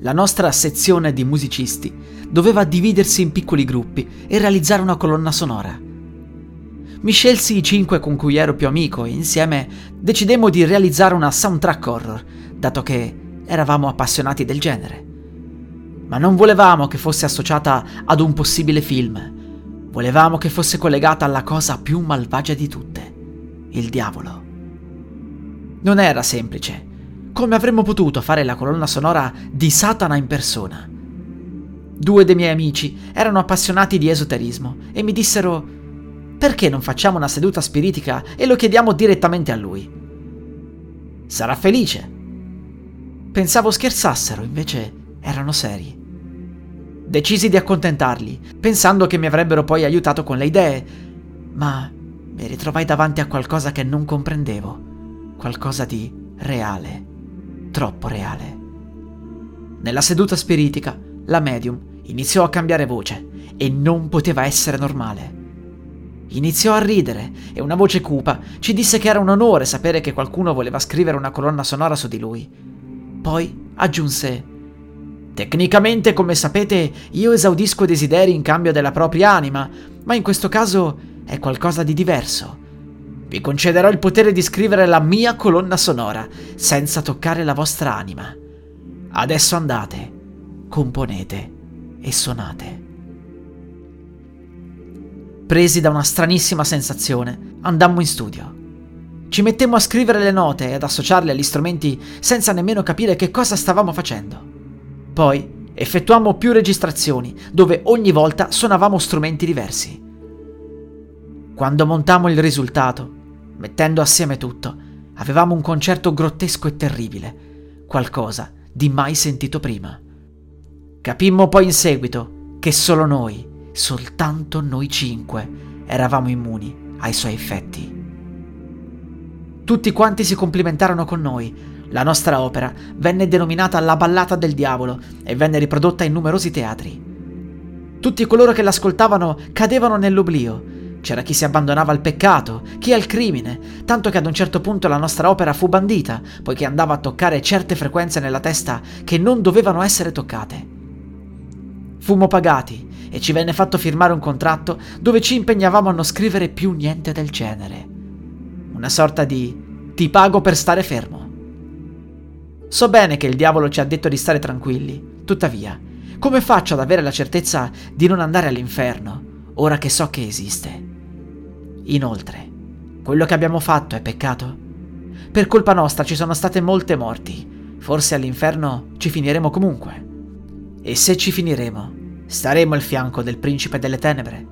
la nostra sezione di musicisti doveva dividersi in piccoli gruppi e realizzare una colonna sonora. Mi scelsi i 5 con cui ero più amico e insieme decidemmo di realizzare una soundtrack horror, dato che eravamo appassionati del genere. Ma non volevamo che fosse associata ad un possibile film, volevamo che fosse collegata alla cosa più malvagia di tutte, il diavolo. Non era semplice. Come avremmo potuto fare la colonna sonora di Satana in persona? 2 dei miei amici erano appassionati di esoterismo e mi dissero: perché non facciamo una seduta spiritica e lo chiediamo direttamente a lui? Sarà felice. Pensavo scherzassero, invece erano seri. Decisi di accontentarli, pensando che mi avrebbero poi aiutato con le idee, ma mi ritrovai davanti a qualcosa che non comprendevo, qualcosa di reale. Troppo reale. Nella seduta spiritica, la medium iniziò a cambiare voce e non poteva essere normale. Iniziò a ridere e una voce cupa ci disse che era un onore sapere che qualcuno voleva scrivere una colonna sonora su di lui. Poi aggiunse: tecnicamente, come sapete, io esaudisco desideri in cambio della propria anima, ma in questo caso è qualcosa di diverso. Vi concederò il potere di scrivere la mia colonna sonora, senza toccare la vostra anima. Adesso andate, componete e suonate. Presi da una stranissima sensazione, andammo in studio. Ci mettemmo a scrivere le note e ad associarle agli strumenti senza nemmeno capire che cosa stavamo facendo. Poi effettuammo più registrazioni, dove ogni volta suonavamo strumenti diversi. Quando montammo il risultato, mettendo assieme tutto, avevamo un concerto grottesco e terribile, qualcosa di mai sentito prima. Capimmo poi in seguito che solo noi, soltanto noi 5, eravamo immuni ai suoi effetti. Tutti quanti si complimentarono con noi. La nostra opera venne denominata La Ballata del Diavolo e venne riprodotta in numerosi teatri. Tutti coloro che l'ascoltavano cadevano nell'oblio. C'era chi si abbandonava al peccato, chi al crimine, tanto che ad un certo punto la nostra opera fu bandita, poiché andava a toccare certe frequenze nella testa che non dovevano essere toccate. Fummo pagati e ci venne fatto firmare un contratto dove ci impegnavamo a non scrivere più niente del genere. Una sorta di "ti pago per stare fermo". So bene che il diavolo ci ha detto di stare tranquilli, tuttavia, come faccio ad avere la certezza di non andare all'inferno, ora che so che esiste? Inoltre, quello che abbiamo fatto è peccato? Per colpa nostra ci sono state molte morti, forse all'inferno ci finiremo comunque. E se ci finiremo, staremo al fianco del principe delle tenebre?